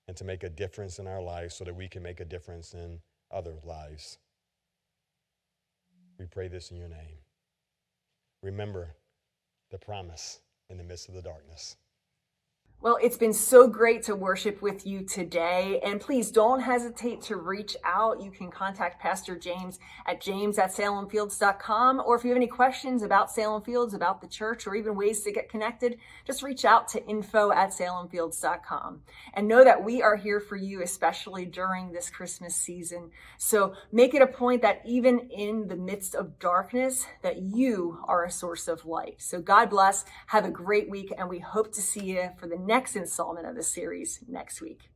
and to make a difference in our lives so that we can make a difference in other lives. We pray this in your name. Remember the promise in the midst of the darkness. Well, it's been so great to worship with you today. And please don't hesitate to reach out. You can contact Pastor James at james@salemfields.com. Or if you have any questions about Salem Fields, about the church, or even ways to get connected, just reach out to info@salemfields.com. And know that we are here for you, especially during this Christmas season. So make it a point that even in the midst of darkness, that you are a source of light. So God bless. Have a great week. And we hope to see you for the next installment of the series next week.